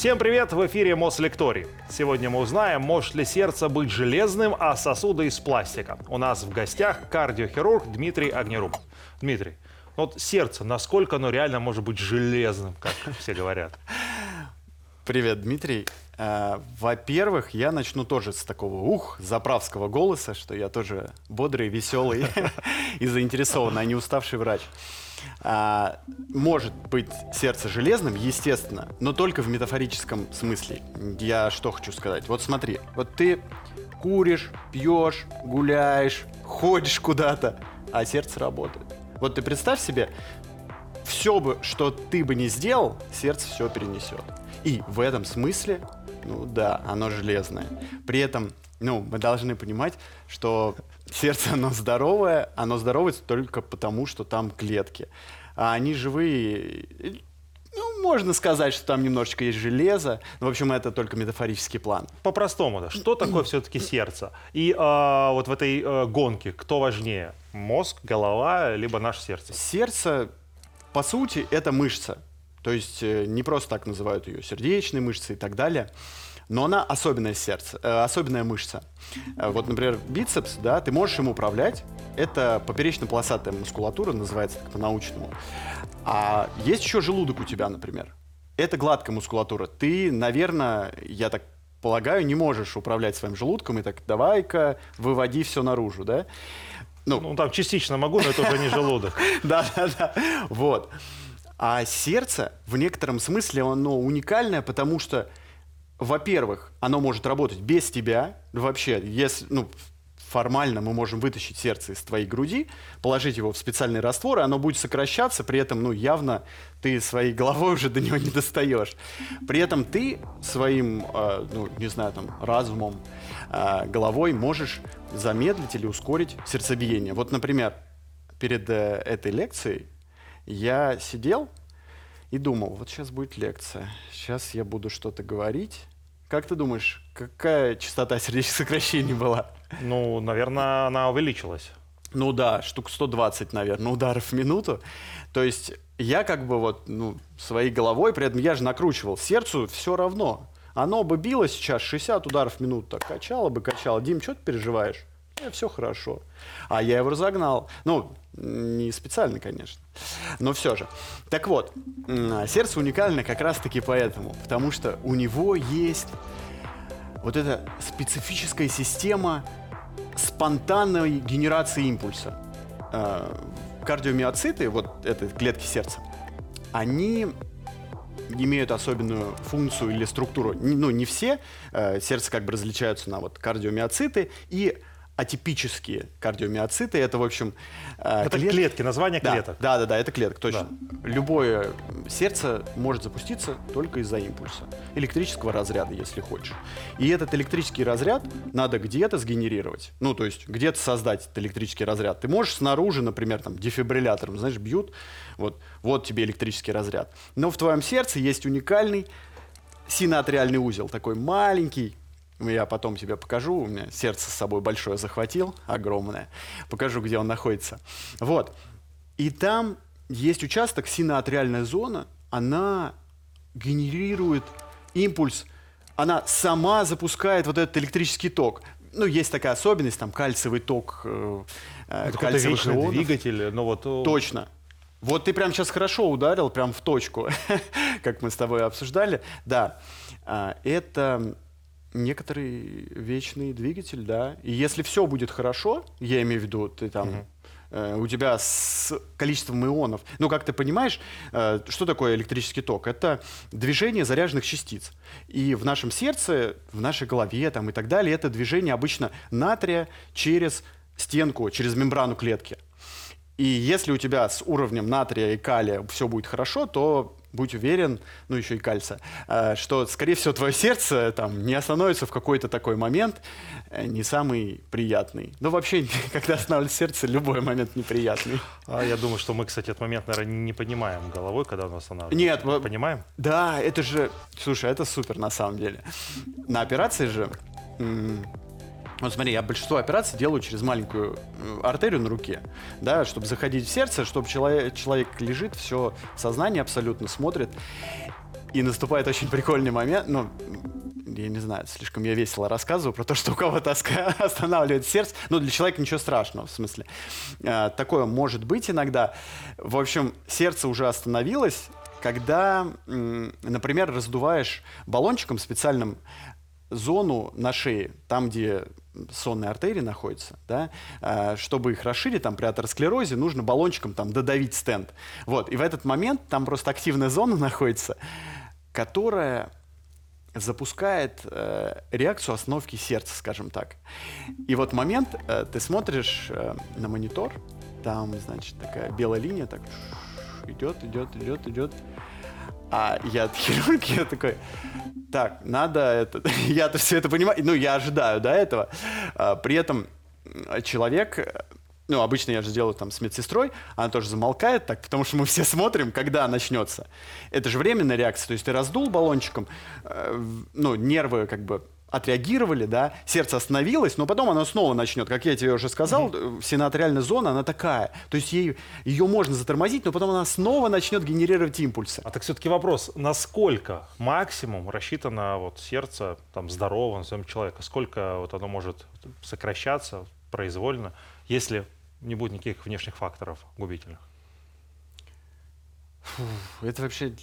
Всем привет! В эфире Мослекторий. Сегодня мы узнаем, может ли сердце быть железным, а сосуды из пластика. У нас в гостях кардиохирург Дмитрий Огнерубов. Дмитрий, вот сердце, насколько оно реально может быть железным, как все говорят? Привет, Дмитрий. Во-первых, я начну тоже с такого заправского голоса, что я тоже бодрый, веселый и заинтересованный, а не уставший врач. Может быть сердце железным, естественно, но только в метафорическом смысле. Я что хочу сказать? Вот смотри, вот ты куришь, пьешь, гуляешь, ходишь куда-то, а сердце работает. Вот ты представь себе, все бы, что ты бы не сделал, сердце все перенесет. И в этом смысле, ну да, оно железное. При этом, мы должны понимать, что сердце, оно здоровается только потому, что там клетки. А они живые, можно сказать, что там немножечко есть железо. Но, в общем, это только метафорический план. По-простому, да, что такое все-таки сердце? И вот в этой гонке кто важнее? Мозг, голова, либо наше сердце? Сердце, по сути, это мышца. То есть не просто так называют ее сердечной мышцей и так далее, но она особенная мышца. Вот, например, бицепс, да, ты можешь им управлять. Это поперечно-полосатая мускулатура, называется так по-научному. А есть еще желудок у тебя, например. Это гладкая мускулатура. Ты, наверное, я так полагаю, не можешь управлять своим желудком и так давай-ка выводи все наружу, да? Ну там частично могу, но это уже не желудок. Да-да-да, вот. А сердце, в некотором смысле, оно уникальное, потому что, во-первых, оно может работать без тебя. Вообще, если, формально мы можем вытащить сердце из твоей груди, положить его в специальный раствор, и оно будет сокращаться, при этом, явно ты своей головой уже до него не достаешь. При этом ты своим, разумом, головой можешь замедлить или ускорить сердцебиение. Вот, например, перед этой лекцией я сидел и думал, вот сейчас будет лекция, сейчас я буду что-то говорить. Как ты думаешь, какая частота сердечных сокращений была? Наверное, она увеличилась. Да, штук 120, наверное, ударов в минуту. То есть я своей головой, при этом я же накручивал сердцу, все равно. Оно бы било сейчас 60 ударов в минуту, так качало. Дим, что ты переживаешь? Все хорошо. А я его разогнал. Не специально, конечно, но все же. Так вот, сердце уникально как раз-таки поэтому, потому что у него есть вот эта специфическая система спонтанной генерации импульса. Кардиомиоциты, вот это клетки сердца, они имеют особенную функцию или структуру. Не все. Сердце различаются на кардиомиоциты и атипические кардиомиоциты, это, в общем... Это клетки, название клеток. Да, это клеток, точно. Да. Любое сердце может запуститься только из-за импульса, электрического разряда, если хочешь. И этот электрический разряд надо где-то сгенерировать, где-то создать этот электрический разряд. Ты можешь снаружи, например, дефибриллятором, бьют, вот тебе электрический разряд. Но в твоем сердце есть уникальный синоатриальный узел, такой маленький. Я потом тебе покажу, у меня сердце с собой большое захватил, огромное. Покажу, где он находится. Вот. И там есть участок, синоатриальная зона, она генерирует импульс, она сама запускает вот этот электрический ток. Есть такая особенность, кальциевый ток кальциевых ионов. Двигатель, Точно. Вот ты прямо сейчас хорошо ударил, прям в точку, как мы с тобой обсуждали. Да, это... Некоторый вечный двигатель, да. И если все будет хорошо, я имею в виду, ты у тебя с количеством ионов... как ты понимаешь, что такое электрический ток? Это движение заряженных частиц. И в нашем сердце, в нашей голове и так далее, это движение обычно натрия через стенку, через мембрану клетки. И если у тебя с уровнем натрия и калия все будет хорошо, то... Будь уверен, еще и кальция, что, скорее всего, твое сердце не остановится в какой-то такой момент, не самый приятный. Вообще, когда останавливается сердце, любой момент неприятный. Я думаю, что мы, кстати, этот момент, наверное, не понимаем головой, когда оно останавливается. Нет, мы понимаем. Да, это же... Слушай, это супер на самом деле. На операции же... Смотри, я большинство операций делаю через маленькую артерию на руке, да, чтобы заходить в сердце, чтобы человек лежит, все, сознание абсолютно смотрит. И наступает очень прикольный момент, ну, я не знаю, слишком я весело рассказываю про то, что у кого-то останавливает сердце. Ну, для человека ничего страшного, в смысле. Такое может быть иногда. В общем, сердце уже остановилось, когда, например, раздуваешь баллончиком специальным зону на шее, там, где сонные артерии находятся, да, чтобы их расширить, там, при атеросклерозе нужно баллончиком там додавить стенд. Вот. И в этот момент там просто активная зона находится, которая запускает реакцию остановки сердца, скажем так. И вот момент, ты смотришь на монитор, там, значит, такая белая линия, так идет. А я хирург, я такой... Так, надо это... Я-то все это понимаю. Ну, я ожидаю до этого. При этом человек... Ну, обычно я же делаю там с медсестрой. Она тоже замолкает так, потому что мы все смотрим, когда начнется. Это же временная реакция. То есть ты раздул баллончиком, ну, нервы как бы отреагировали, да, сердце остановилось, но потом оно снова начнет. Как я тебе уже сказал, синаатриальная зона, она такая. То есть ее можно затормозить, но потом она снова начнет генерировать импульсы. А так все-таки вопрос, насколько максимум рассчитано вот сердце там, здорового на своем человека? Сколько вот оно может сокращаться произвольно, если не будет никаких внешних факторов губительных? Фу, это вообще...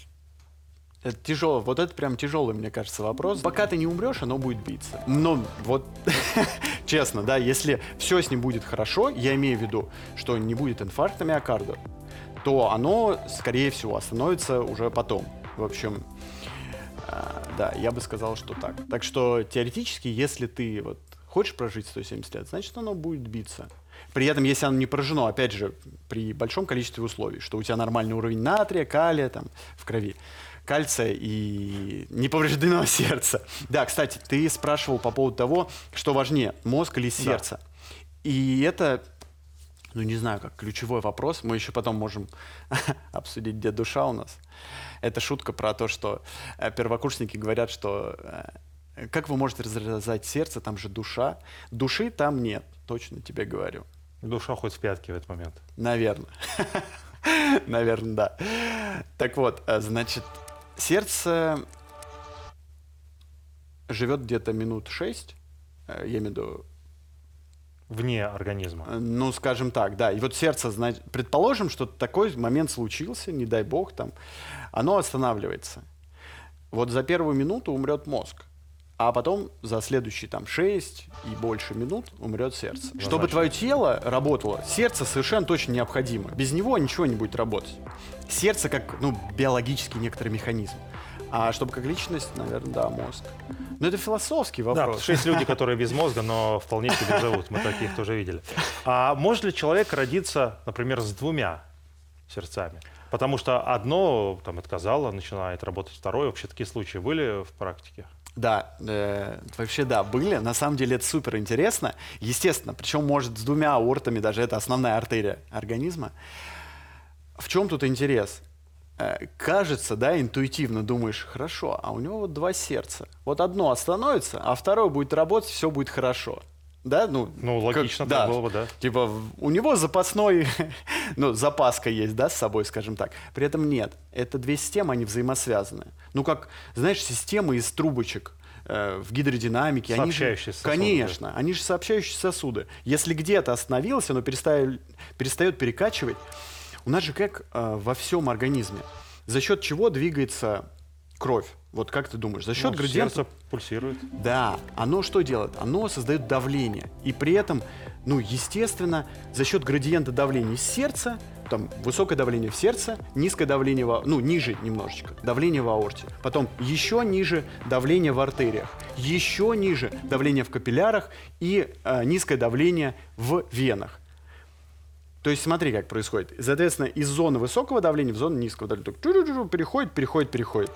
Это тяжело, вот это прям тяжелый, мне кажется, вопрос. Пока ты не умрешь, оно будет биться. Но вот, честно, да, если все с ним будет хорошо, я имею в виду, что не будет инфаркта миокарда, то оно, скорее всего, остановится уже потом. В общем, да, я бы сказал, что так. Так что теоретически, если ты вот хочешь прожить 170 лет, значит, оно будет биться. При этом, если оно не поражено, опять же, при большом количестве условий, что у тебя нормальный уровень натрия, калия там, в крови, кальция и не повреждено сердце. Да, кстати, ты спрашивал по поводу того, что важнее, мозг или сердце. Да. И это, ну не знаю, как ключевой вопрос. Мы еще потом можем обсудить, где душа у нас. Это шутка про то, что первокурсники говорят, что как вы можете разрезать сердце, там же душа. Души там нет, точно тебе говорю. Душа хоть в пятки в этот момент. Наверное. Наверное, да. Так вот, значит... Сердце живет где-то минут 6, я имею в виду... Вне организма. Ну, скажем так, да. И вот сердце, предположим, что такой момент случился, не дай бог, там, оно останавливается. Вот за первую минуту умрет мозг, а потом за следующие там, 6 и больше минут умрет сердце. Однозначно. Чтобы твое тело работало, сердце совершенно точно необходимо. Без него ничего не будет работать. Сердце как ну, биологический некоторый механизм. А чтобы как личность, наверное, да, мозг. Но это философский вопрос. Да, потому что есть люди, которые без мозга, но вполне себе живут. Мы таких тоже видели. А может ли человек родиться, например, с двумя сердцами? Потому что одно там, отказало, начинает работать второе. Вообще такие случаи были в практике? Да, вообще да, были. На самом деле это супер интересно. Естественно, причем может с двумя аортами, даже это основная артерия организма. В чем тут интерес? Кажется, да, интуитивно думаешь, хорошо, а у него вот два сердца. Вот одно остановится, а второе будет работать, все будет хорошо. Да? Ну логично как, так да, было бы, да. Типа у него запасной, ну, запаска есть, да, с собой, скажем так. При этом нет. Это две системы, они взаимосвязаны. Ну, как, знаешь, системы из трубочек в гидродинамике. Сообщающиеся сосуды. Конечно, они же сообщающиеся сосуды. Если где-то остановилось, оно перестает перекачивать. У нас же как во всем организме. За счет чего двигается кровь? Вот как ты думаешь? За счет градиента... Сердце пульсирует. Да. Оно что делает? Оно создает давление. И при этом, ну, естественно, за счет градиента давления из сердца, там, высокое давление в сердце, низкое давление, ну, ниже немножечко, давление в аорте. Потом еще ниже давление в артериях. Еще ниже давление в капиллярах и низкое давление в венах. То есть смотри, как происходит. Соответственно, из зоны высокого давления в зону низкого давления. Переходит.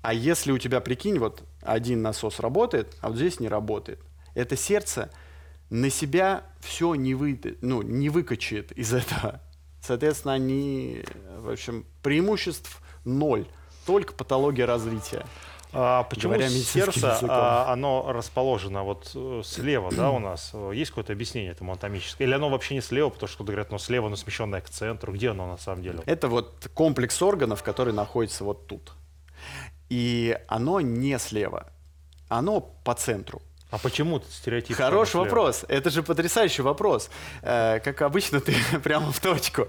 А если у тебя, прикинь, вот один насос работает, а вот здесь не работает, это сердце на себя все не выкачает из этого. Соответственно, они, в общем, преимуществ ноль, только патология развития. А почему сердце, оно расположено вот слева, да, у нас? Есть какое-то объяснение этому анатомическое? Или оно вообще не слева, потому что говорят, но слева, но смещенное к центру? Где оно на самом деле? Это вот комплекс органов, который находится вот тут. И оно не слева, оно по центру. А почему стереотип? Хороший вопрос. Это же потрясающий вопрос. Как обычно, ты прямо в точку.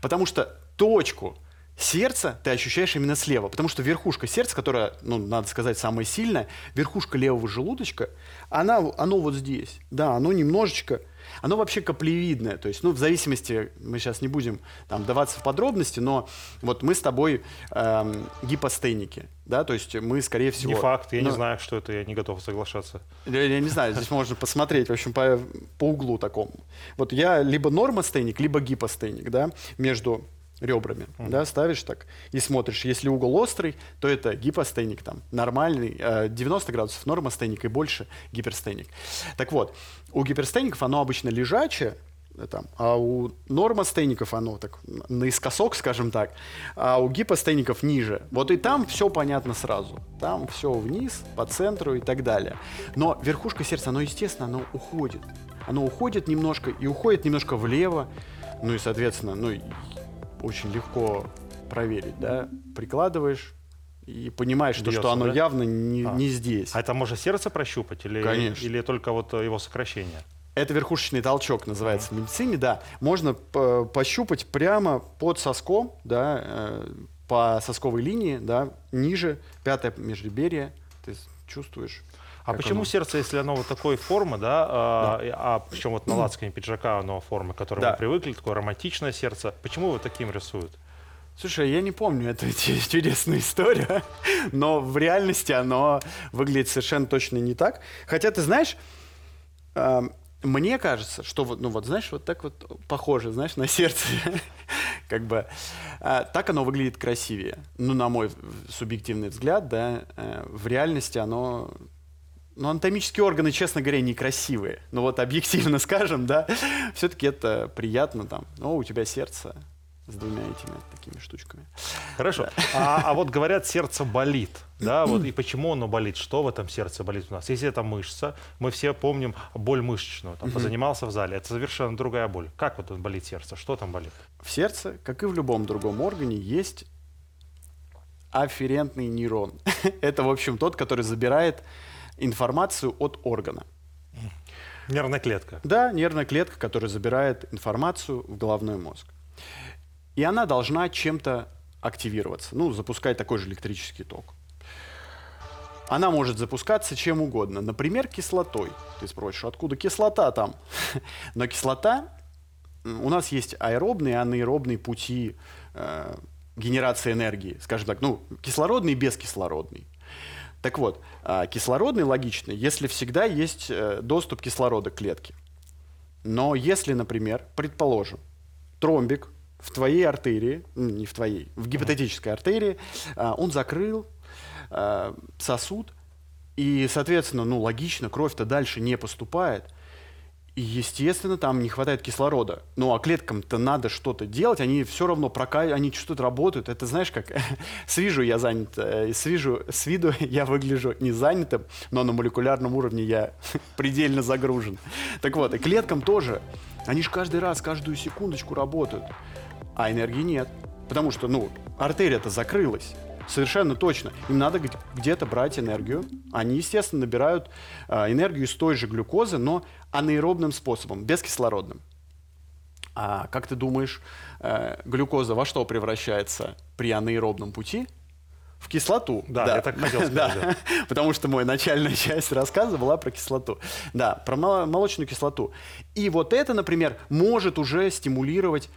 Потому что точку сердца ты ощущаешь именно слева. Потому что верхушка сердца, которая, ну, надо сказать, самая сильная, верхушка левого желудочка, оно вот здесь. Да, оно немножечко... Оно вообще каплевидное. То есть, ну, в зависимости, мы сейчас не будем там вдаваться в подробности, но вот мы с тобой гипостеники. Да, то есть мы, скорее всего... Не факт, я не знаю, что это, я не готов соглашаться. Я не знаю, здесь можно посмотреть, в общем, по углу такому. Вот я либо нормостеник, либо гипостеник, да, между ребрами, да, ставишь так и смотришь. Если угол острый, то это гипостеник, там, нормальный, 90 градусов нормостеник и больше гиперстеник. Так вот, у гиперстеников оно обычно лежачее, там, а у нормостеников оно так наискосок, скажем так, а у гипостеников ниже. Вот и там все понятно сразу. Там все вниз, по центру и так далее. Но верхушка сердца, оно, естественно, оно уходит. Оно уходит немножко и уходит немножко влево. Ну и, соответственно, ну, очень легко проверить, да? Прикладываешь и понимаешь, бьется, что оно, да? Явно не здесь. А это можно сердце прощупать или только вот его сокращение? Это верхушечный толчок называется в медицине, да. Можно пощупать прямо под соском, да, по сосковой линии, да, ниже, пятое межреберье, ты чувствуешь. А почему оно? Сердце, если оно вот такой формы, да, причем вот на лацкане пиджака оно формы, к которой мы привыкли, такое романтичное сердце, почему его таким рисуют? Слушай, я не помню эту чудесную историю, но в реальности оно выглядит совершенно точно не так. Хотя, ты знаешь, мне кажется, что вот, ну вот, знаешь, вот так вот похоже, знаешь, на сердце. Как бы так оно выглядит красивее. Ну, на мой субъективный взгляд, да, в реальности оно... Но анатомические органы, честно говоря, некрасивые. Ну вот объективно скажем, да, все-таки это приятно там. О, у тебя сердце с двумя этими такими штучками. Хорошо. Да. А вот говорят, сердце болит. Да, вот, и почему оно болит? Что в этом сердце болит у нас? Если это мышца, мы все помним боль мышечную. Там, позанимался в зале. Это совершенно другая боль. Как вот болит сердце? Что там болит? В сердце, как и в любом другом органе, есть афферентный нейрон. Это, в общем, тот, который забирает информацию от органа. Нервная клетка. Да, нервная клетка, которая забирает информацию в головной мозг. И она должна чем-то активироваться, ну, запускать такой же электрический ток. Она может запускаться чем угодно, например, кислотой. Ты спросишь, откуда кислота там? Но кислота... У нас есть аэробные и анаэробные пути генерации энергии, скажем так, ну, кислородный и бескислородный. Так вот, кислородный логично, если всегда есть доступ кислорода к клетке. Но если, например, предположим, тромбик в твоей артерии, не в твоей, в гипотетической артерии, он закрыл сосуд, и, соответственно, ну, логично, кровь-то дальше не поступает. И, естественно, там не хватает кислорода. Ну, а клеткам-то надо что-то делать, они все равно они что-то работают. Это, знаешь, как с виду я занят, с виду я выгляжу не занятым, но на молекулярном уровне я предельно загружен. Так вот, и клеткам тоже. Они же каждый раз, каждую секундочку работают, а энергии нет. Потому что, ну, артерия-то закрылась. Совершенно точно. Им надо где-то брать энергию. Они, естественно, набирают энергию из той же глюкозы, но анаэробным способом, бескислородным. А как ты думаешь, глюкоза во что превращается при анаэробном пути? В кислоту. Да, я так хотел сказать. Да. Потому что моя начальная часть рассказа была про кислоту. Да, про молочную кислоту. И вот это, например, может уже стимулировать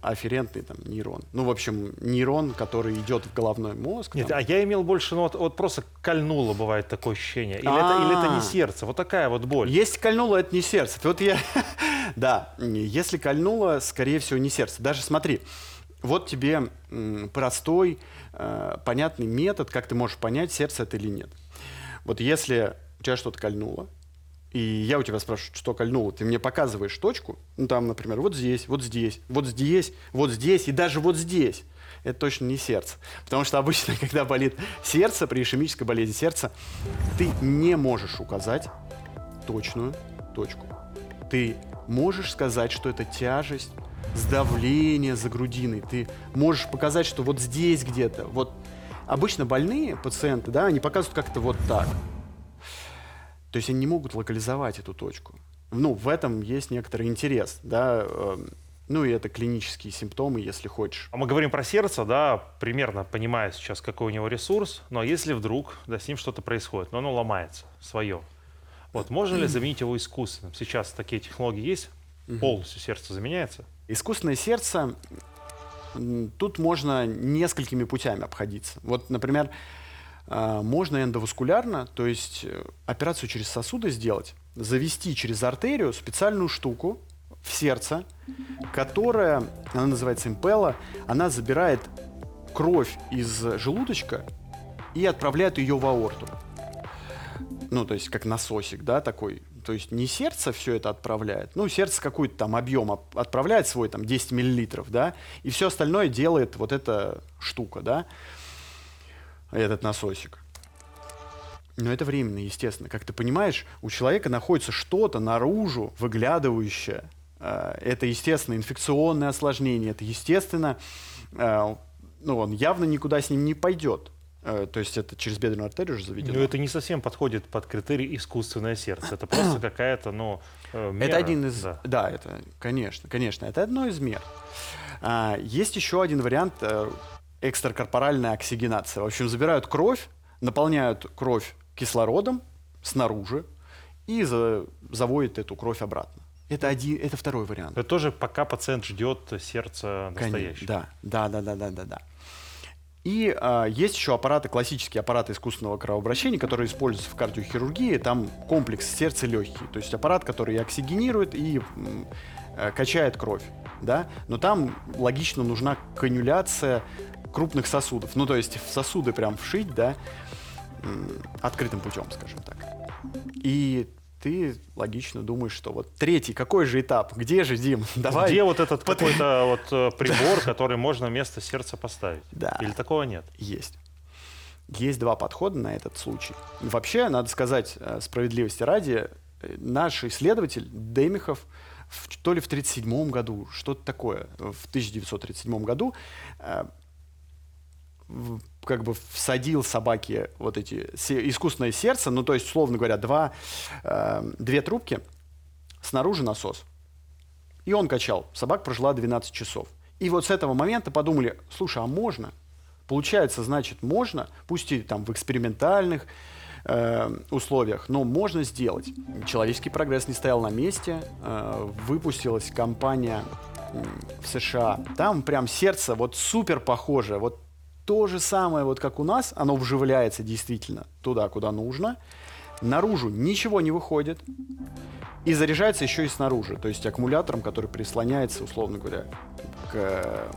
афферентный там нейрон. Ну, в общем, нейрон, который идет в головной мозг. Нет, там. А я имел больше, ну, вот просто кольнуло, бывает такое ощущение. Или это не сердце? Вот такая вот боль. Если кольнуло, это не сердце. Вот я... Да, если кольнуло, скорее всего, не сердце. Даже смотри, вот тебе простой, понятный метод, как ты можешь понять, сердце это или нет. Вот если у тебя что-то кольнуло, и я у тебя спрашиваю, что кольнуло, ты мне показываешь точку, ну там, например, вот здесь, вот здесь, вот здесь, вот здесь и даже вот здесь. Это точно не сердце. Потому что обычно, когда болит сердце, при ишемической болезни сердца, ты не можешь указать точную точку. Ты можешь сказать, что это тяжесть, сдавление за грудиной. Ты можешь показать, что вот здесь где-то, вот. Обычно больные пациенты, да, они показывают как-то вот так. То есть они не могут локализовать эту точку. Ну, в этом есть некоторый интерес, да. Ну, и это клинические симптомы, если хочешь. Мы говорим про сердце, да, примерно понимая сейчас, какой у него ресурс. Но если вдруг, да, с ним что-то происходит, но оно ломается свое. Вот, можно ли заменить его искусственным? Сейчас такие технологии есть, полностью сердце заменяется. Искусственное сердце, тут можно несколькими путями обходиться. Вот, например, можно эндоваскулярно, то есть операцию через сосуды сделать, завести через артерию специальную штуку в сердце, которая, она называется импелла, она забирает кровь из желудочка и отправляет ее в аорту. Ну, то есть как насосик, да, такой. То есть не сердце все это отправляет, ну, сердце какой-то там объем отправляет свой, там, 10 мл, да, и все остальное делает вот эта штука, да, этот насосик. Но это временно, естественно. Как ты понимаешь, у человека находится что-то наружу выглядывающее. Это, естественно, инфекционное осложнение, это, естественно, ну, он явно никуда с ним не пойдет. То есть это через бедренную артерию уже заведено. Но это не совсем подходит под критерий искусственное сердце. Это просто какая-то, ну, мера. Это один из... Да, да, это, конечно, конечно. Это одно из мер. Есть еще один вариант экстракорпоральная оксигенация. В общем, забирают кровь, наполняют кровь кислородом снаружи и заводят эту кровь обратно. Это второй вариант. Это тоже пока пациент ждет сердце настоящее. Да, да, да, да, да, да, да. И есть еще аппараты, классические аппараты искусственного кровообращения, которые используются в кардиохирургии. Там комплекс сердце-легкие. То есть аппарат, который оксигенирует и качает кровь. Да? Но там, логично, нужна канюляция крупных сосудов. Ну, то есть в сосуды прям вшить, да, открытым путем, скажем так. И ты логично думаешь, что вот третий, какой же этап? Где же, Дим? Давай. Где вот этот какой-то вот прибор, который можно вместо сердца поставить? Да. Или такого нет? Есть. Есть два подхода на этот случай. Вообще, надо сказать, справедливости ради, наш исследователь Демихов то ли в 1937 году, что-то такое, в 1937 году как бы всадил собаке вот эти искусственное сердце, ну, то есть, условно говоря, две трубки, снаружи насос. И он качал. Собака прожила 12 часов. И вот с этого момента подумали, слушай, а можно? Получается, значит, можно, пусть и там в экспериментальных условиях, но можно сделать. Человеческий прогресс не стоял на месте. Выпустилась компания в США. Там прям сердце вот супер похоже, вот то же самое, вот как у нас, оно вживляется действительно туда, куда нужно. Наружу ничего не выходит. И заряжается еще и снаружи. То есть аккумулятором, который прислоняется, условно говоря, к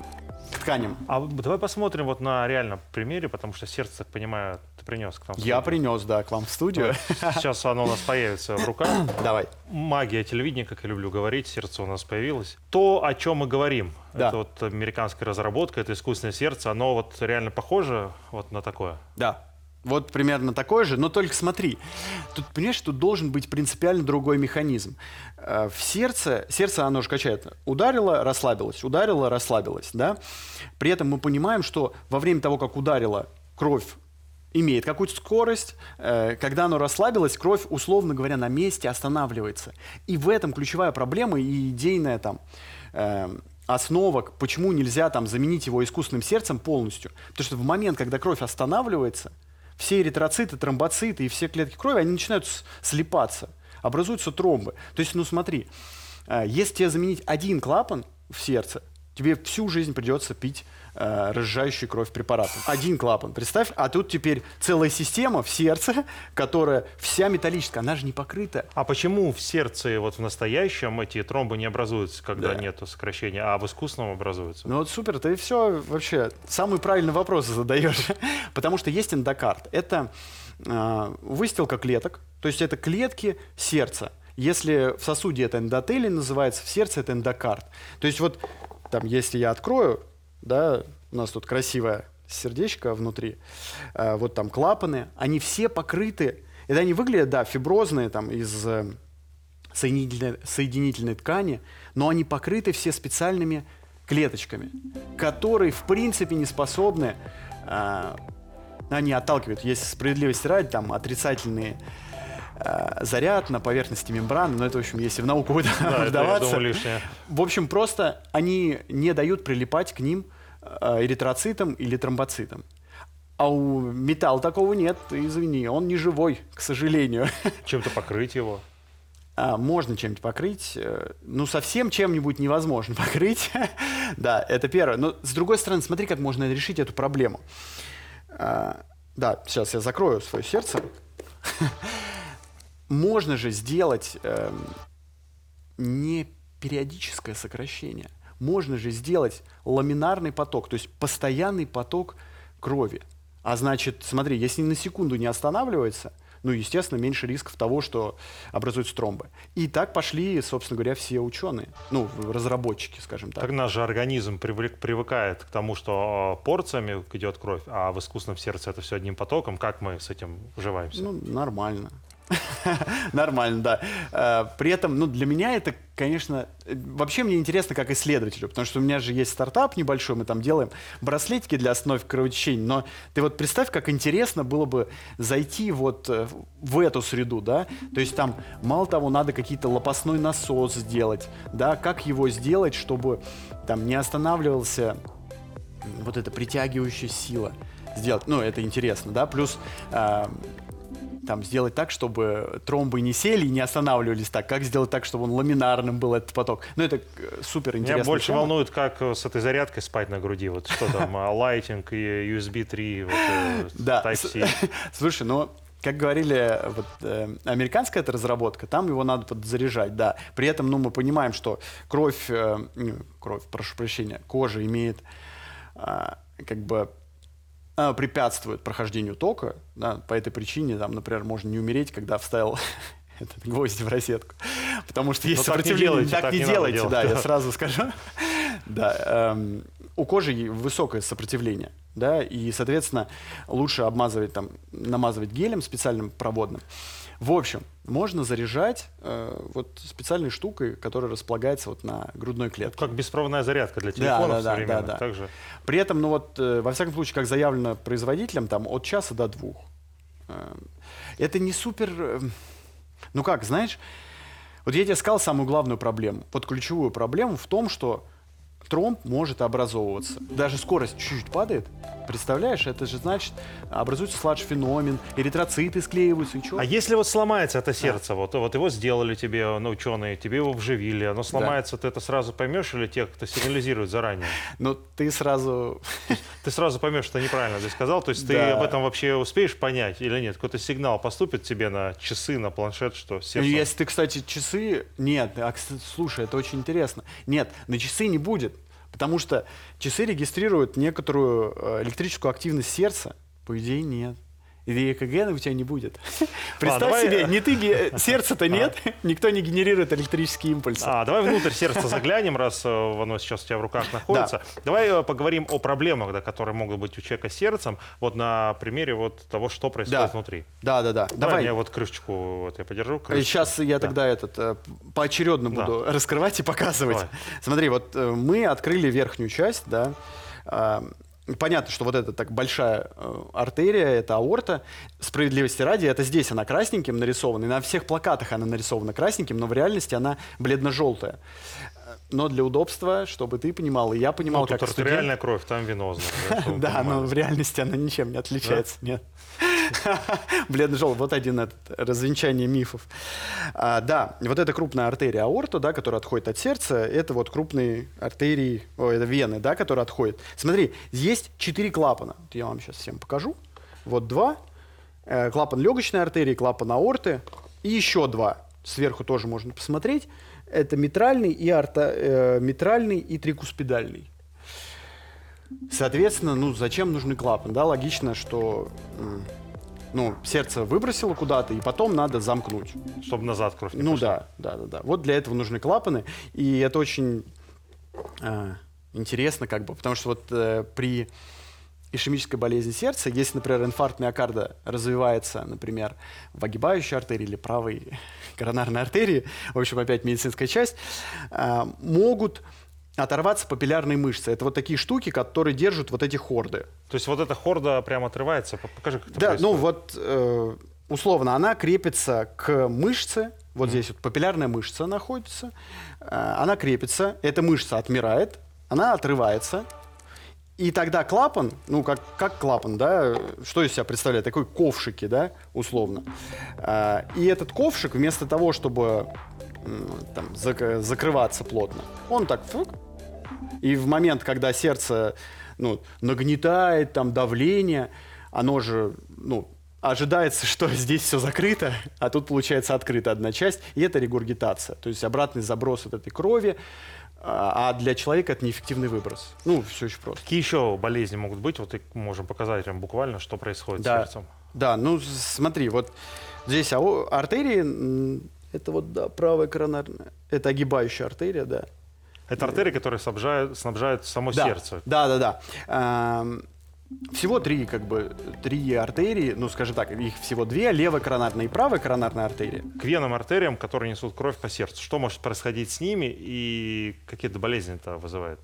тканям. А давай посмотрим вот на реальном примере, потому что сердце, так понимаю, ты принес к нам в студию. Я принес, да, к вам в студию. Сейчас оно у нас появится в руках. Давай. Магия телевидения, как я люблю говорить, сердце у нас появилось. То, о чем мы говорим. Да. Это вот американская разработка, это искусственное сердце, оно вот реально похоже вот на такое? Да, вот примерно такое же, но только смотри. Тут, понимаешь, тут должен быть принципиально другой механизм. В сердце оно же качает. Ударило, расслабилось, да? При этом мы понимаем, что во время того, как ударило, кровь имеет какую-то скорость. Когда оно расслабилось, кровь, условно говоря, на месте останавливается. И в этом ключевая проблема и идейная там... основок, почему нельзя там заменить его искусственным сердцем полностью. Потому что в момент, когда кровь останавливается, все эритроциты, тромбоциты и все клетки крови, они начинают слипаться, образуются тромбы. То есть, ну смотри, если тебе заменить один клапан в сердце, тебе всю жизнь придется пить разжижающую кровь препараты. Один клапан, представь, а тут теперь целая система в сердце, которая вся металлическая, она же не покрыта. А почему в сердце вот в настоящем эти тромбы не образуются, когда нет сокращения, а в искусственном образуются? Ну вот супер, ты все вообще самый правильный вопрос задаешь. Потому что есть эндокард. Это выстилка клеток, то есть это клетки сердца. Если в сосуде это эндотелий называется, в сердце это эндокард. То есть вот там, если я открою, да, у нас тут красивое сердечко внутри, вот там клапаны, они все покрыты, это они выглядят, да, фиброзные, там, из соединительной ткани, но они покрыты все специальными клеточками, которые, в принципе, не способны они отталкивают, если справедливость ради, там отрицательные заряд на поверхности мембраны, но это, в общем, если в науку вдаваться. В общем, просто они не дают прилипать к ним эритроцитам или тромбоцитам. А у металла такого нет, извини, он не живой, к сожалению. Чем-то покрыть его? Можно чем-то покрыть. Ну, совсем чем-нибудь невозможно покрыть. Да, это первое. Но, с другой стороны, смотри, как можно решить эту проблему. Да, сейчас я закрою свое сердце. Можно же сделать не периодическое сокращение. Можно же сделать ламинарный поток, то есть постоянный поток крови. А значит, смотри, если на секунду не останавливается, ну, естественно, меньше рисков того, что образуются тромбы. И так пошли, собственно говоря, все ученые, ну, разработчики, скажем так. Так наш же организм привыкает к тому, что порциями идет кровь, а в искусственном сердце это все одним потоком. Как мы с этим уживаемся? Ну, нормально. Нормально, да. При этом, ну, для меня это, конечно, вообще мне интересно как исследователю, потому что у меня же есть стартап небольшой, мы там делаем браслетики для остановки кровотечения, но ты вот представь, как интересно было бы зайти вот в эту среду, да, то есть там, мало того, надо какие-то лопастной насос сделать, да, как его сделать, чтобы там не останавливался вот эта притягивающая сила сделать, ну, это интересно, да, плюс... там, сделать так, чтобы тромбы не сели и не останавливались так. Как сделать так, чтобы он ламинарным был, этот поток? Ну, это супер интересно. Меня больше волнует, как с этой зарядкой спать на груди. Вот что там, Lighting и USB 3, Type-C. Слушай, ну, как говорили, американская эта разработка, там его надо подзаряжать, да. При этом, ну, мы понимаем, что кожа имеет, как бы, препятствует прохождению тока. Да, по этой причине, там, например, можно не умереть, когда вставил этот гвоздь в розетку. Потому что есть сопротивление. Так не делайте, да, я сразу скажу. У кожи высокое сопротивление. Да, и, соответственно, лучше обмазывать, там, намазывать гелем специальным проводным. В общем, можно заряжать вот специальной штукой, которая располагается вот на грудной клетке. Как беспроводная зарядка для телефонов современных. Да. При этом, ну вот, во всяком случае, как заявлено производителем, там от 1 до 2 часов. Это не супер... Ну как, знаешь, вот я тебе сказал самую главную проблему. Вот ключевую проблему в том, что тромб может образовываться. Даже скорость чуть-чуть падает. Представляешь, это же значит, образуется сладж-феномен, эритроциты склеиваются и чего. А если вот сломается это сердце, вот его сделали тебе, ну, ученые, тебе его вживили, оно сломается, ты это сразу поймешь или те, кто сигнализирует заранее? Ну, ты сразу поймешь, что неправильно ты сказал, то есть ты об этом вообще успеешь понять или нет? Какой-то сигнал поступит тебе на часы, на планшет, что сердце... Если ты, кстати, часы... Нет, слушай, это очень интересно. Нет, на часы не будет. Потому что часы регистрируют некоторую электрическую активность сердца. По идее, нет. И ЭКГ у тебя не будет. Представь себе, сердца-то нет, никто не генерирует электрические импульсы. Давай внутрь сердца заглянем, раз оно сейчас у тебя в руках находится. Давай поговорим о проблемах, которые могут быть у человека с сердцем, вот на примере вот того, что происходит внутри. Да. Давай мне вот крышечку, вот я подержу. Сейчас я тогда поочередно буду раскрывать и показывать. Смотри, вот мы открыли верхнюю часть, да. Понятно, что вот эта так большая артерия, это аорта. Справедливости ради, это здесь она красненьким нарисована, и на всех плакатах она нарисована красненьким, но в реальности она бледно-желтая. Но для удобства, чтобы ты понимал, и я понимал, ну, как студент... Тут артериальная кровь, там венозная. Да, но в реальности она ничем не отличается. Нет. Бледно-желтый, вот один этот развенчание мифов. Да, вот эта крупная артерия аорта, да, которая отходит от сердца, это вот крупные артерии, это вены, да, которые отходят. Смотри, есть 4 клапана. Я вам сейчас всем покажу. Вот 2. Клапан легочной артерии, клапан аорты и еще 2. Сверху тоже можно посмотреть. Это митральный и, митральный и трикуспидальный. Соответственно, ну зачем нужны клапаны? Да? Логично, что сердце выбросило куда-то, и потом надо замкнуть. Чтобы назад кровь не пошла. Да. Вот для этого нужны клапаны. И это очень интересно, как бы, потому что вот при ишемической болезни сердца, если, например, инфаркт миокарда развивается, например, в огибающей артерии или правой коронарной артерии, в общем, опять медицинская часть, могут оторваться папиллярные мышцы. Это вот такие штуки, которые держат вот эти хорды. То есть вот эта хорда прям отрывается? Покажи, как это происходит. Ну вот условно она крепится к мышце. Вот здесь вот папиллярная мышца находится. Она крепится, эта мышца отмирает, она отрывается. И тогда клапан, ну как клапан, да, что из себя представляет? Такой ковшики, да, условно. И этот ковшик вместо того, чтобы там, закрываться плотно, он так фук. И в момент, когда сердце нагнетает, там давление, оно же, ожидается, что здесь все закрыто, а тут получается открыта одна часть, и это регургитация, то есть обратный заброс от этой крови. А для человека это неэффективный выброс. Ну, все очень просто. Какие еще болезни могут быть? Вот можем показать вам буквально, что происходит с сердцем. Да, ну смотри, вот здесь артерии, это вот правая коронарная, это огибающая артерия, да. Это артерии, которые снабжают само сердце. Да. Всего три артерии, скажем так, их всего две, левая коронарная и правая коронарная артерия. К венам, артериям, которые несут кровь по сердцу, что может происходить с ними и какие-то болезни это вызывает?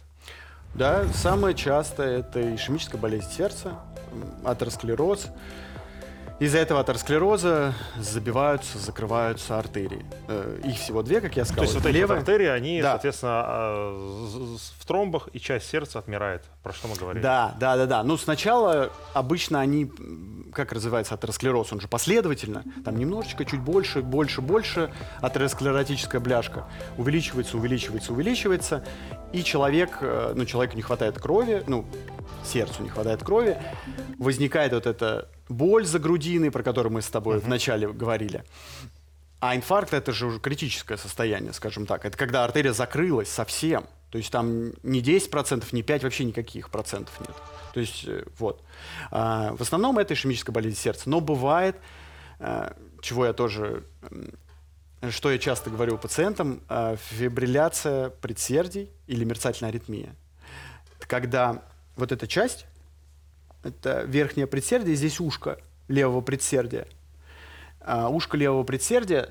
Да, самое частое это ишемическая болезнь сердца, атеросклероз. Из-за этого атеросклероза забиваются, закрываются артерии. Их всего две, как я сказал. То есть вот эти артерии, они, соответственно, в тромбах, и часть сердца отмирает, про что мы говорили. Да. Ну, сначала обычно они, как развивается атеросклероз, он же последовательно, там немножечко, чуть больше, атеросклеротическая бляшка увеличивается, и человеку не хватает крови, сердцу не хватает крови, возникает вот эта боль за грудиной, про которую мы с тобой вначале говорили. А инфаркт – это же уже критическое состояние, скажем так. Это когда артерия закрылась совсем. То есть там не 10%, не 5%, вообще никаких процентов нет. То есть вот. В основном это ишемическая болезнь сердца. Но бывает, что я часто говорю пациентам, фибрилляция предсердий или мерцательная аритмия. Это когда вот эта часть, это верхнее предсердие, здесь ушко левого предсердия. Ушко левого предсердия,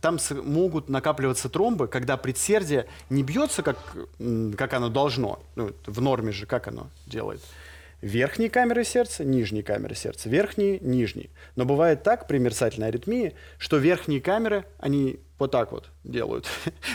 там могут накапливаться тромбы, когда предсердие не бьется, как оно должно. В норме же, как оно делает. Верхние камеры сердца, нижние камеры сердца, верхние, нижние. Но бывает так при мерцательной аритмии, что верхние камеры, они вот так вот делают,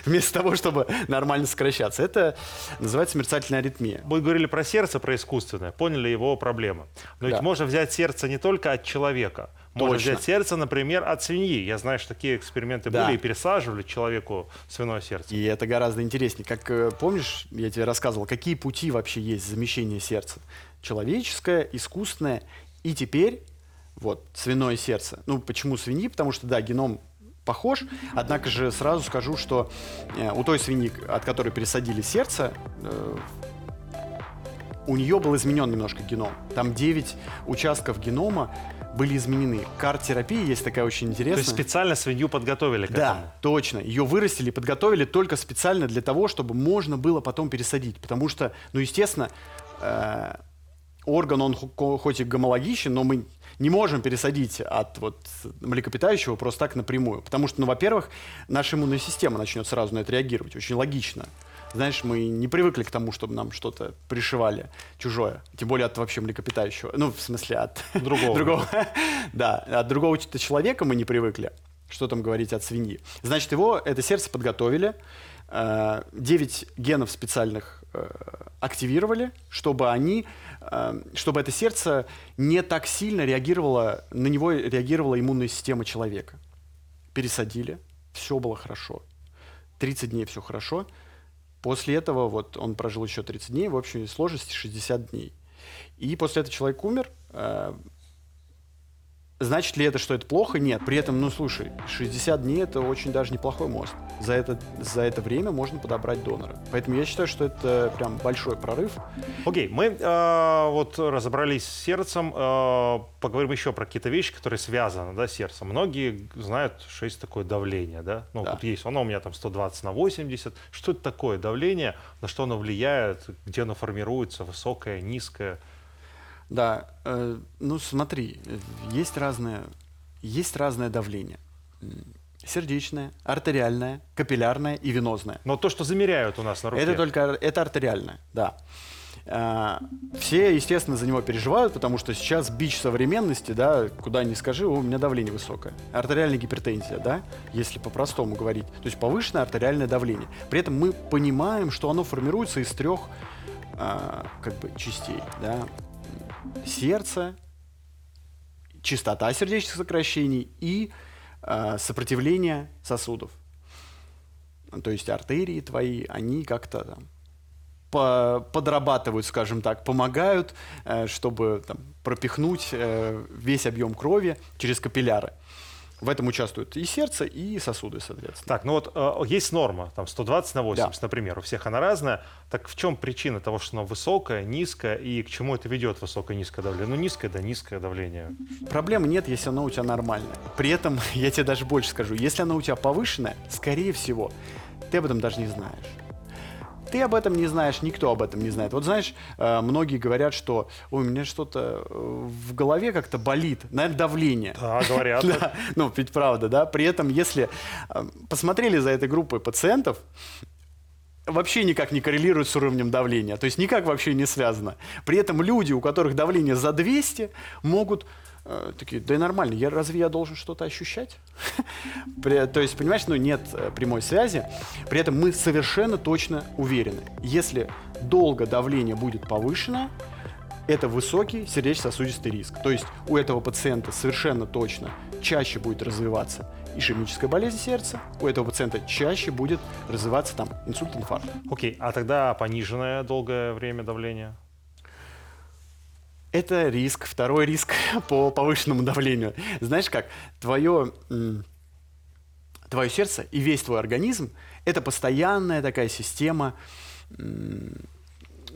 вместо того, чтобы нормально сокращаться. Это называется мерцательная аритмия. Мы говорили про сердце, про искусственное, поняли его проблемы. Но ведь можно взять сердце не только от человека. Можно взять сердце, например, от свиньи. Я знаю, что такие эксперименты были, и пересаживали человеку свиное сердце. И это гораздо интереснее. Как помнишь, я тебе рассказывал, какие пути вообще есть замещения сердца? Человеческое, искусственное и теперь свиное сердце. Ну, почему свиньи? Потому что, геном похож. Однако же сразу скажу, что у той свиньи, от которой пересадили сердце, у нее был изменен немножко геном. Там 9 участков генома были изменены. Карт-терапия есть такая очень интересная. То есть специально свинью подготовили к этому? Да, точно. Ее вырастили, подготовили только специально для того, чтобы можно было потом пересадить. Потому что, естественно, орган, он хоть и гомологичен, но мы не можем пересадить от млекопитающего просто так напрямую. Потому что, во-первых, наша иммунная система начнет сразу на это реагировать. Очень логично. Знаешь, мы не привыкли к тому, чтобы нам что-то пришивали чужое. Тем более от вообще млекопитающего. Ну, в смысле, от другого. Да, от другого человека мы не привыкли. Что там говорить от свиньи. Значит, его, это сердце подготовили. 9 генов специальных активировали, чтобы это сердце не так сильно реагировало, на него реагировала иммунная система человека. Пересадили, все было хорошо. 30 дней все хорошо. После этого он прожил еще 30 дней, в общей сложности 60 дней. И после этого человек умер. Значит ли это, что это плохо? Нет. При этом, 60 дней – это очень даже неплохой мост. За это время можно подобрать донора. Поэтому я считаю, что это прям большой прорыв. Окей, мы разобрались с сердцем. Поговорим еще про какие-то вещи, которые связаны с сердцем. Многие знают, что есть такое давление. Да? Вот есть оно у меня там 120 на 80. Что это такое давление? На что оно влияет? Где оно формируется? Высокое, низкое? Да, смотри, есть разное давление. сердечная, артериальная, капиллярная и венозная. Но то, что замеряют у нас на руке. Это только это артериальная, да. Все, естественно, за него переживают, потому что сейчас бич современности, да, куда ни скажи, у меня давление высокое. Артериальная гипертензия, да, если по-простому говорить. То есть повышенное артериальное давление. При этом мы понимаем, что оно формируется из трех как бы частей, да. Сердце, частота сердечных сокращений и сопротивление сосудов. То есть артерии твои, они как-то там подрабатывают, скажем так, помогают, чтобы там пропихнуть весь объем крови через капилляры. В этом участвуют и сердце, и сосуды, соответственно. Так, ну вот есть норма, там 120 на 80, да, например, у всех она разная. Так в чем причина того, что она высокая, низкая, и к чему это ведет высокое и низкое давление? Ну, низкое, да, низкое давление. Проблемы нет, если оно у тебя нормальное. При этом, я тебе даже больше скажу, если оно у тебя повышенное, скорее всего, ты об этом даже не знаешь. Ты об этом не знаешь, никто об этом не знает. Вот знаешь, многие говорят, что у меня что-то в голове как-то болит, наверное, давление. Да, говорят. Да. Ну, ведь правда, да. При этом, если посмотрели за этой группой пациентов, вообще никак не коррелирует с уровнем давления, то есть никак вообще не связано. При этом люди, у которых давление за 200, могут... такие, да и нормально, разве я должен что-то ощущать? То есть, понимаешь, ну, нет прямой связи. При этом мы совершенно точно уверены, если долго давление будет повышено, это высокий сердечно-сосудистый риск. То есть у этого пациента совершенно точно чаще будет развиваться ишемическая болезнь сердца, у этого пациента чаще будет развиваться там инсульт, инфаркт. Окей, а тогда пониженное долгое время давление? Это риск, второй риск по повышенному давлению. Знаешь как, твое сердце и весь твой организм – это постоянная такая система,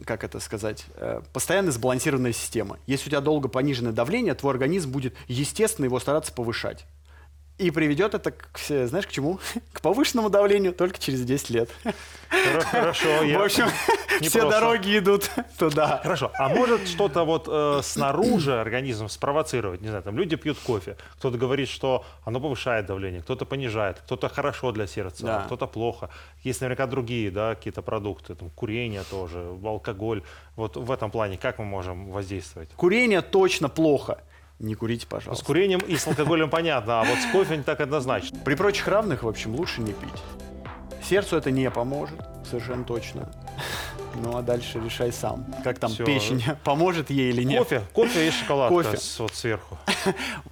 как это сказать, постоянно сбалансированная система. Если у тебя долго пониженное давление, твой организм будет, естественно, его стараться повышать. И приведет это, знаешь, к чему? К повышенному давлению только через 10 лет. Хорошо. В общем, все дороги идут туда. Хорошо. А может что-то вот снаружи организм спровоцировать? Не знаю, там люди пьют кофе. Кто-то говорит, что оно повышает давление, кто-то понижает, кто-то хорошо для сердца, да, кто-то плохо. Есть наверняка другие, да, какие-то продукты, там, курение тоже, алкоголь. Вот в этом плане как мы можем воздействовать? Курение точно плохо. Не курите, пожалуйста. С курением и с алкоголем понятно, а вот с кофе не так однозначно. При прочих равных, в общем, лучше не пить. Сердцу это не поможет, совершенно точно. Ну, а дальше решай сам, как там печень, поможет ей или нет. Кофе и шоколадка вот сверху.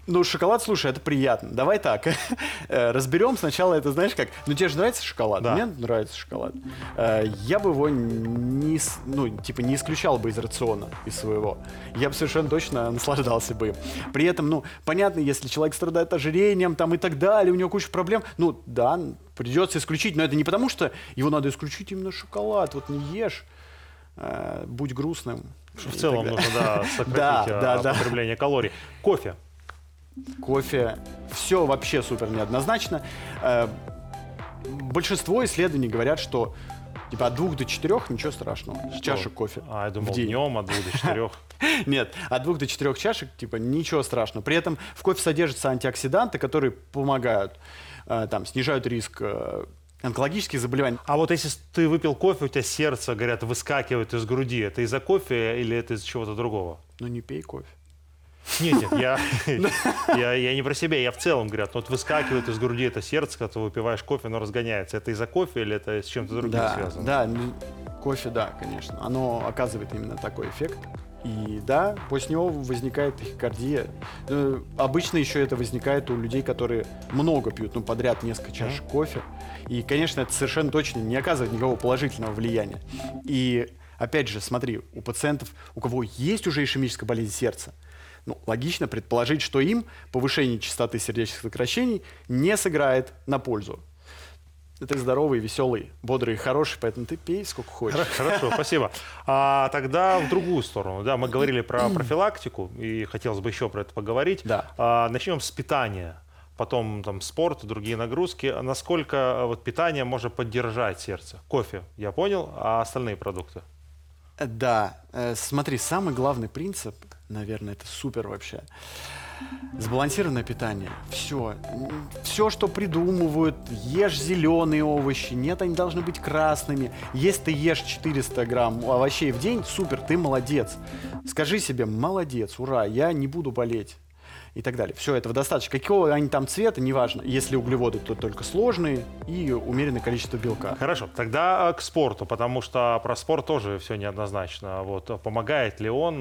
Ну, шоколад, слушай, это приятно. Давай так, разберем сначала это, знаешь как, ну, тебе же нравится шоколад? Да. Мне нравится шоколад. Я бы его не исключал бы из рациона, из своего. Я бы совершенно точно наслаждался бы им. При этом, ну, понятно, если человек страдает ожирением там и так далее, у него куча проблем, ну, да, придется исключить, но это не потому, что его надо исключить именно шоколад, вот не ешь. Будь грустным. В целом нужно, да, сократить потребление калорий. Кофе. Кофе. Все вообще супер неоднозначно. Большинство исследований говорят, что типа от 2 до 4 ничего страшного. Чашек кофе. А, я думал, днем от 2 до 4. Нет, от 2 до 4 чашек типа ничего страшного. При этом в кофе содержатся антиоксиданты, которые помогают, там, снижают риск онкологические заболевания. А вот если ты выпил кофе, у тебя сердце, говорят, выскакивает из груди, это из-за кофе или это из-за чего-то другого? Ну не пей кофе. Нет, я не про себя, я в целом, говорят, вот выскакивает из груди это сердце, когда ты выпиваешь кофе, оно разгоняется. Это из-за кофе или это с чем-то другим связано? Да, кофе, да, конечно. Оно оказывает именно такой эффект. И да, после него возникает тахикардия. Обычно еще это возникает у людей, которые много пьют, ну, подряд несколько чашек кофе. И, конечно, это совершенно точно не оказывает никакого положительного влияния. И, опять же, смотри, у пациентов, у кого есть уже ишемическая болезнь сердца, ну, логично предположить, что им повышение частоты сердечных сокращений не сыграет на пользу. Ты здоровый, веселый, бодрый, хороший, поэтому ты пей сколько хочешь. Хорошо, спасибо. А тогда в другую сторону. Да, мы говорили про профилактику, и хотелось бы еще про это поговорить. Да. Начнем с питания, потом там, спорт, другие нагрузки. Насколько вот, питание может поддержать сердце? Кофе, я понял, а остальные продукты? Да, смотри, самый главный принцип наверное, это супер вообще. Сбалансированное питание. Все. Все, что придумывают. Ешь зеленые овощи. Нет, они должны быть красными. Если ты ешь 400 грамм овощей в день, супер, ты молодец. Скажи себе, молодец, ура, я не буду болеть. И так далее. Все, этого достаточно. Какого они там цвета, неважно. Если углеводы, то только сложные и умеренное количество белка. Хорошо. Тогда к спорту, потому что про спорт тоже все неоднозначно. Вот, помогает ли он,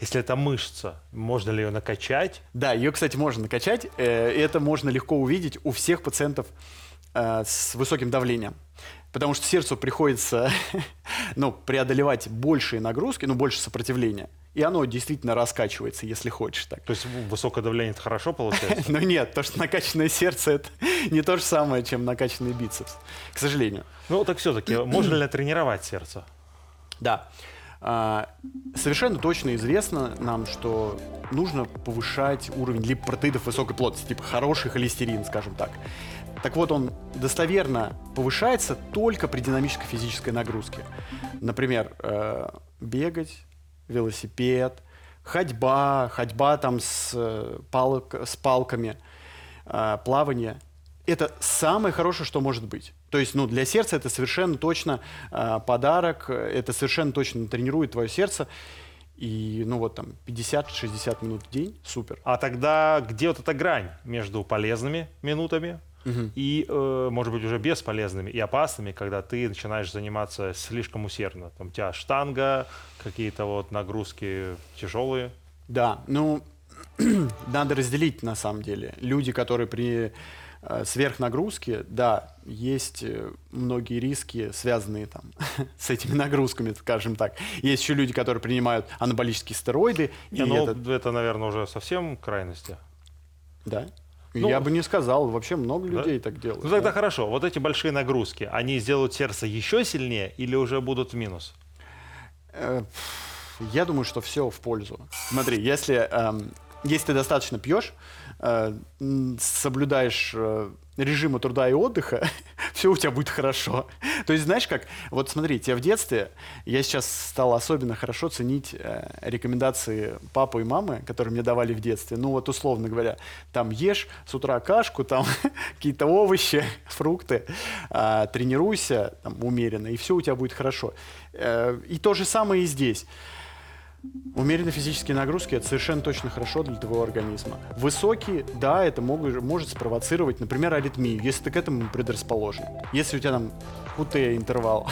если это мышца, можно ли ее накачать? Да, ее, кстати, можно накачать. Это можно легко увидеть у всех пациентов с высоким давлением. Потому что сердцу приходится преодолевать большие нагрузки, больше сопротивления. И оно действительно раскачивается, если хочешь так. То есть высокое давление – это хорошо получается? Ну нет, то, что накачанное сердце – это не то же самое, чем накачанный бицепс, к сожалению. Ну так все-таки, можно ли тренировать сердце? Да. Совершенно точно известно нам, что нужно повышать уровень липопротеидов высокой плотности, типа хороший холестерин, скажем так. Так вот, он достоверно повышается только при динамической физической нагрузке. Например, бегать, велосипед, ходьба там с палками, плавание. Это самое хорошее, что может быть. То есть для сердца это совершенно точно подарок, это совершенно точно тренирует твое сердце. И 50-60 минут в день, супер. А тогда где эта грань между полезными минутами и, может быть, уже бесполезными и опасными, когда ты начинаешь заниматься слишком усердно? Там у тебя штанга, какие-то нагрузки тяжелые. Да, надо разделить на самом деле. Люди, которые при сверхнагрузке, да, есть многие риски, связанные с этими нагрузками, скажем так. Есть еще люди, которые принимают анаболические стероиды. Это, наверное, уже совсем крайности. Да. Я бы не сказал, вообще много людей так делают. Тогда хорошо, эти большие нагрузки, они сделают сердце еще сильнее или уже будут в минус? Я думаю, что все в пользу. Смотри, если ты достаточно пьешь, соблюдаешь режимы труда и отдыха, все у тебя будет хорошо. То есть, знаешь как, смотрите, я в детстве, я сейчас стал особенно хорошо ценить рекомендации папы и мамы, которые мне давали в детстве. Условно говоря, там ешь с утра кашку, там какие-то овощи, фрукты, тренируйся там умеренно, и все у тебя будет хорошо. И то же самое и здесь. Умеренные физические нагрузки – это совершенно точно хорошо для твоего организма. Высокие, да, это может спровоцировать, например, аритмию, если ты к этому предрасположен. Если у тебя там QT-интервал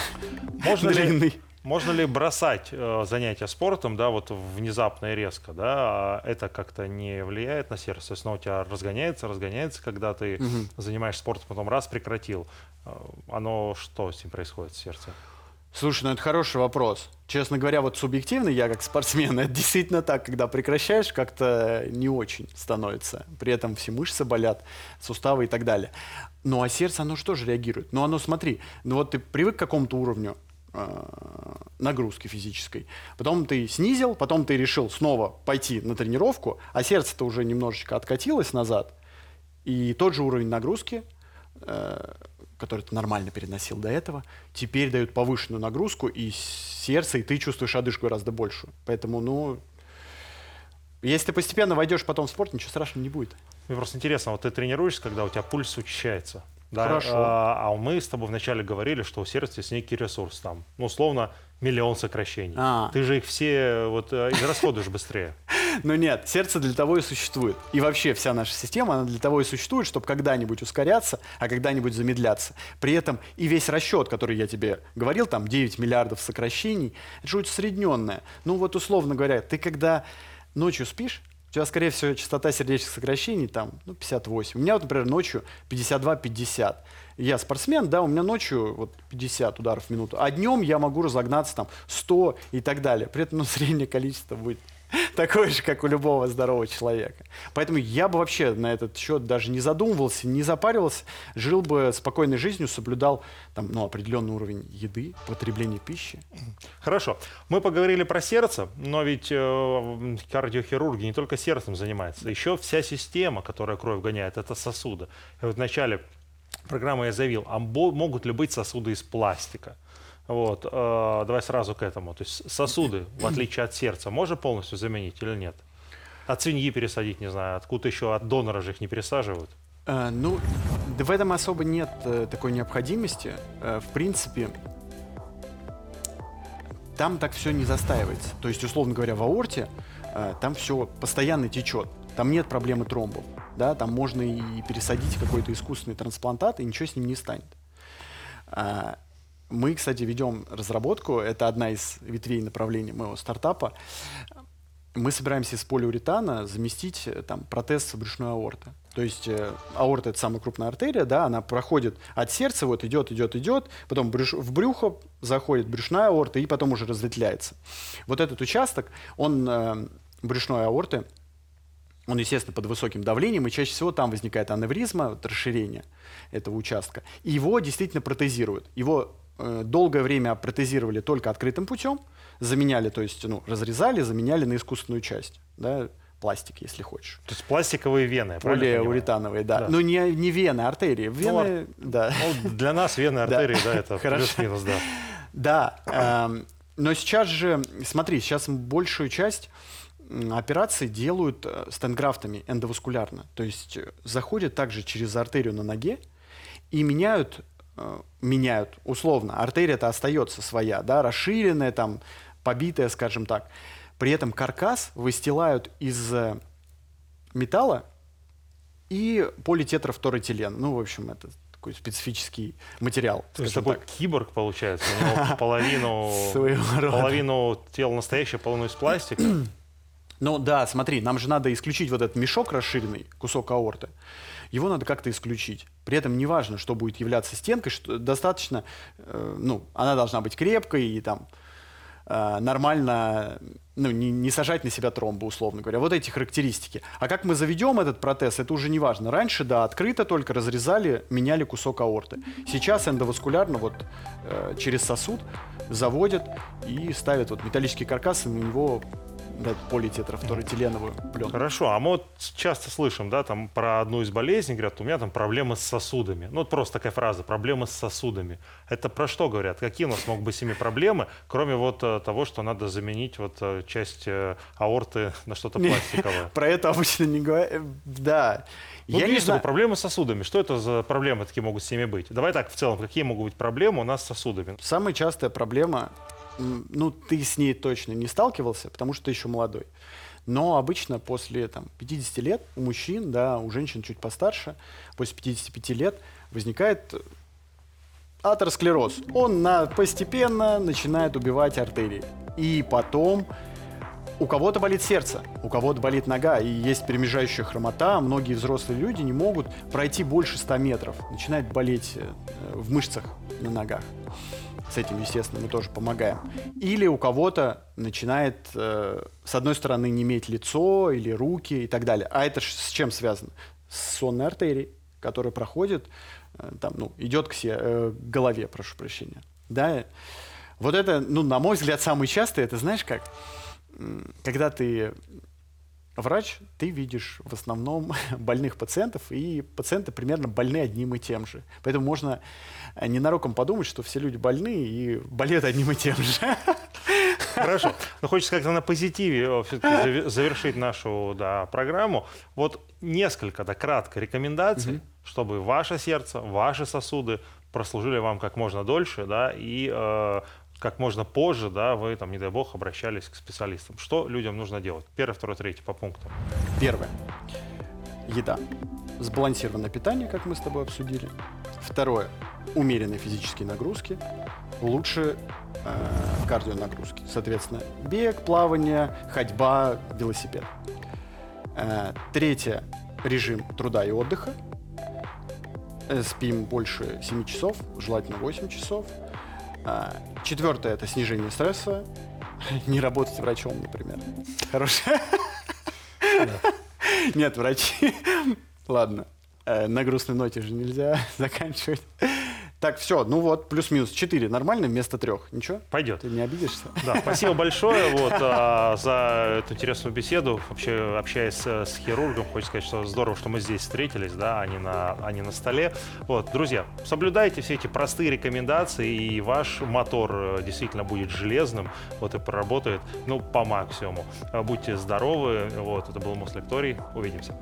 длинный. Можно ли бросать занятия спортом, да, внезапно и резко, да, это как-то не влияет на сердце, то есть оно у тебя разгоняется, когда ты занимаешься спортом, потом раз прекратил, оно что с ним происходит с сердцем? Слушай, это хороший вопрос. Честно говоря, субъективно я как спортсмен, это действительно так, когда прекращаешь, как-то не очень становится. При этом все мышцы болят, суставы и так далее. А сердце, оно что же реагирует? Оно, смотри, ты привык к какому-то уровню нагрузки физической, потом ты снизил, потом ты решил снова пойти на тренировку, а сердце-то уже немножечко откатилось назад, и тот же уровень нагрузки, который ты нормально переносил до этого, теперь дают повышенную нагрузку, и сердце, и ты чувствуешь одышку гораздо больше. Поэтому, если ты постепенно войдешь потом в спорт, ничего страшного не будет. Мне просто интересно, ты тренируешься, когда у тебя пульс учащается. Да? Хорошо. А мы с тобой вначале говорили, что у сердца есть некий ресурс там, условно, миллион сокращений. Ты же их все израсходуешь быстрее. Нет, сердце для того и существует. И вообще вся наша система, она для того и существует, чтобы когда-нибудь ускоряться, а когда-нибудь замедляться. При этом и весь расчет, который я тебе говорил, там 9 миллиардов сокращений, это же усредненное. Условно говоря, ты когда ночью спишь, у тебя, скорее всего, частота сердечных сокращений там 58. У меня, например, ночью 52-50. Я спортсмен, да, у меня ночью 50 ударов в минуту. А днем я могу разогнаться там 100 и так далее. При этом среднее количество будет такое же, как у любого здорового человека. Поэтому я бы вообще на этот счет даже не задумывался, не запаривался, жил бы спокойной жизнью, соблюдал там, определенный уровень еды, потребления пищи. Хорошо. Мы поговорили про сердце, но ведь кардиохирурги не только сердцем занимаются. Еще вся система, которая кровь гоняет, это сосуды. И вначале программы я заявил, а могут ли быть сосуды из пластика? Вот, давай сразу к этому. То есть сосуды, в отличие от сердца, можно полностью заменить или нет? От свиньи пересадить, не знаю, откуда еще, от донора же их не пересаживают. Ну, да, в этом особо нет такой необходимости. В принципе, там так все не застаивается. То есть, условно говоря, в аорте там все постоянно течет. Там нет проблемы тромбов. Да? Там можно и пересадить какой-то искусственный трансплантат, и ничего с ним не станет. Мы, кстати, ведем разработку. Это одна из ветвей направления моего стартапа. Мы собираемся из полиуретана заместить там протез брюшной аорты. То есть аорта — это самая крупная артерия, да, она проходит от сердца, вот идет, потом в брюхо заходит брюшная аорта и потом уже разветвляется. Вот этот участок, он брюшной аорты, он, естественно, под высоким давлением, и чаще всего там возникает аневризма, вот, расширение этого участка. И его действительно протезируют. Его долгое время протезировали только открытым путем, заменяли, то есть разрезали, заменяли на искусственную часть, да, пластик, если хочешь. То есть пластиковые вены, полиуретановые, да. Ну, не вены, артерии. Вены, ну, да. Ну, для нас вены, артерии, да, это плюс-минус, да. Да, но сейчас же, смотри, сейчас большую часть операций делают стенграфтами эндоваскулярно. То есть заходят также через артерию на ноге и меняют условно. Артерия-то остается своя, да, расширенная, там, побитая, скажем так. При этом каркас выстилают из металла и политетрафторэтилен. Ну, в общем, это такой специфический материал. То есть такой киборг получается. У него половину тела настоящее, половину из пластика. Ну да, смотри, нам же надо исключить вот этот мешок расширенный, кусок аорты. Его надо как-то исключить. При этом неважно, что будет являться стенкой, что достаточно, она должна быть крепкой и там нормально, не сажать на себя тромбы, условно говоря. Вот эти характеристики. А как мы заведем этот протез, это уже не важно. Раньше, да, открыто только разрезали, меняли кусок аорты. Сейчас эндоваскулярно вот через сосуд заводят и ставят вот металлический каркас, и на него политетрафторэтиленовую пленку. Хорошо, а мы вот часто слышим, да, там про одну из болезней, говорят, у меня там проблемы с сосудами. Ну, вот просто такая фраза, проблемы с сосудами. Это про что говорят? Какие у нас могут быть с ними проблемы, кроме вот того, что надо заменить вот часть аорты на что-то пластиковое? Про это обычно не говорят. Да. Я не знаю. Проблемы с сосудами. Что это за проблемы такие могут с ними быть? Давай так, в целом, какие могут быть проблемы у нас с сосудами? Самая частая проблема... Ну, ты с ней точно не сталкивался, потому что ты еще молодой. Но обычно после 50 лет у мужчин, да, у женщин чуть постарше, после 55 лет возникает атеросклероз. Он постепенно начинает убивать артерии. И потом у кого-то болит сердце, у кого-то болит нога, и есть перемежающая хромота. Многие взрослые люди не могут пройти больше 100 метров. Начинает болеть в мышцах на ногах. С этим, естественно, мы тоже помогаем. Или у кого-то начинает, с одной стороны, неметь лицо или руки и так далее. А это с чем связано? С сонной артерией, которая проходит, идет к голове, прошу прощения. Да? Вот это, на мой взгляд, самый частый. Это знаешь как? Когда ты врач, ты видишь в основном больных пациентов, и пациенты примерно больны одним и тем же. Поэтому можно ненароком подумать, что все люди больны и болеют одним и тем же. Хорошо. Но хочется как-то на позитиве все-таки завершить нашу программу. Вот несколько, кратко рекомендаций, чтобы ваше сердце, ваши сосуды прослужили вам как можно дольше, и как можно позже, вы, не дай бог, обращались к специалистам. Что людям нужно делать? 1, 2, 3 по пунктам. Первое. Еда. Сбалансированное питание, как мы с тобой обсудили. Второе. Умеренные физические нагрузки. Лучше кардионагрузки. Соответственно, бег, плавание, ходьба, велосипед. Третье. Режим труда и отдыха. Спим больше 7 часов, желательно 8 часов. 4-е – это снижение стресса. Не работать врачом, например. Хорошее. Нет, врачи. Ладно. На грустной ноте же нельзя заканчивать. Так, все, ну вот, плюс-минус 4. Нормально вместо 3? Ничего? Пойдет. Ты не обидишься? Да, спасибо большое за эту интересную беседу. Вообще, общаясь с хирургом, хочу сказать, что здорово, что мы здесь встретились, да, а не на столе. Вот, друзья, соблюдайте все эти простые рекомендации, и ваш мотор действительно будет железным, вот, и проработает, ну, по максимуму. Будьте здоровы, вот, это был Мослекторий, увидимся.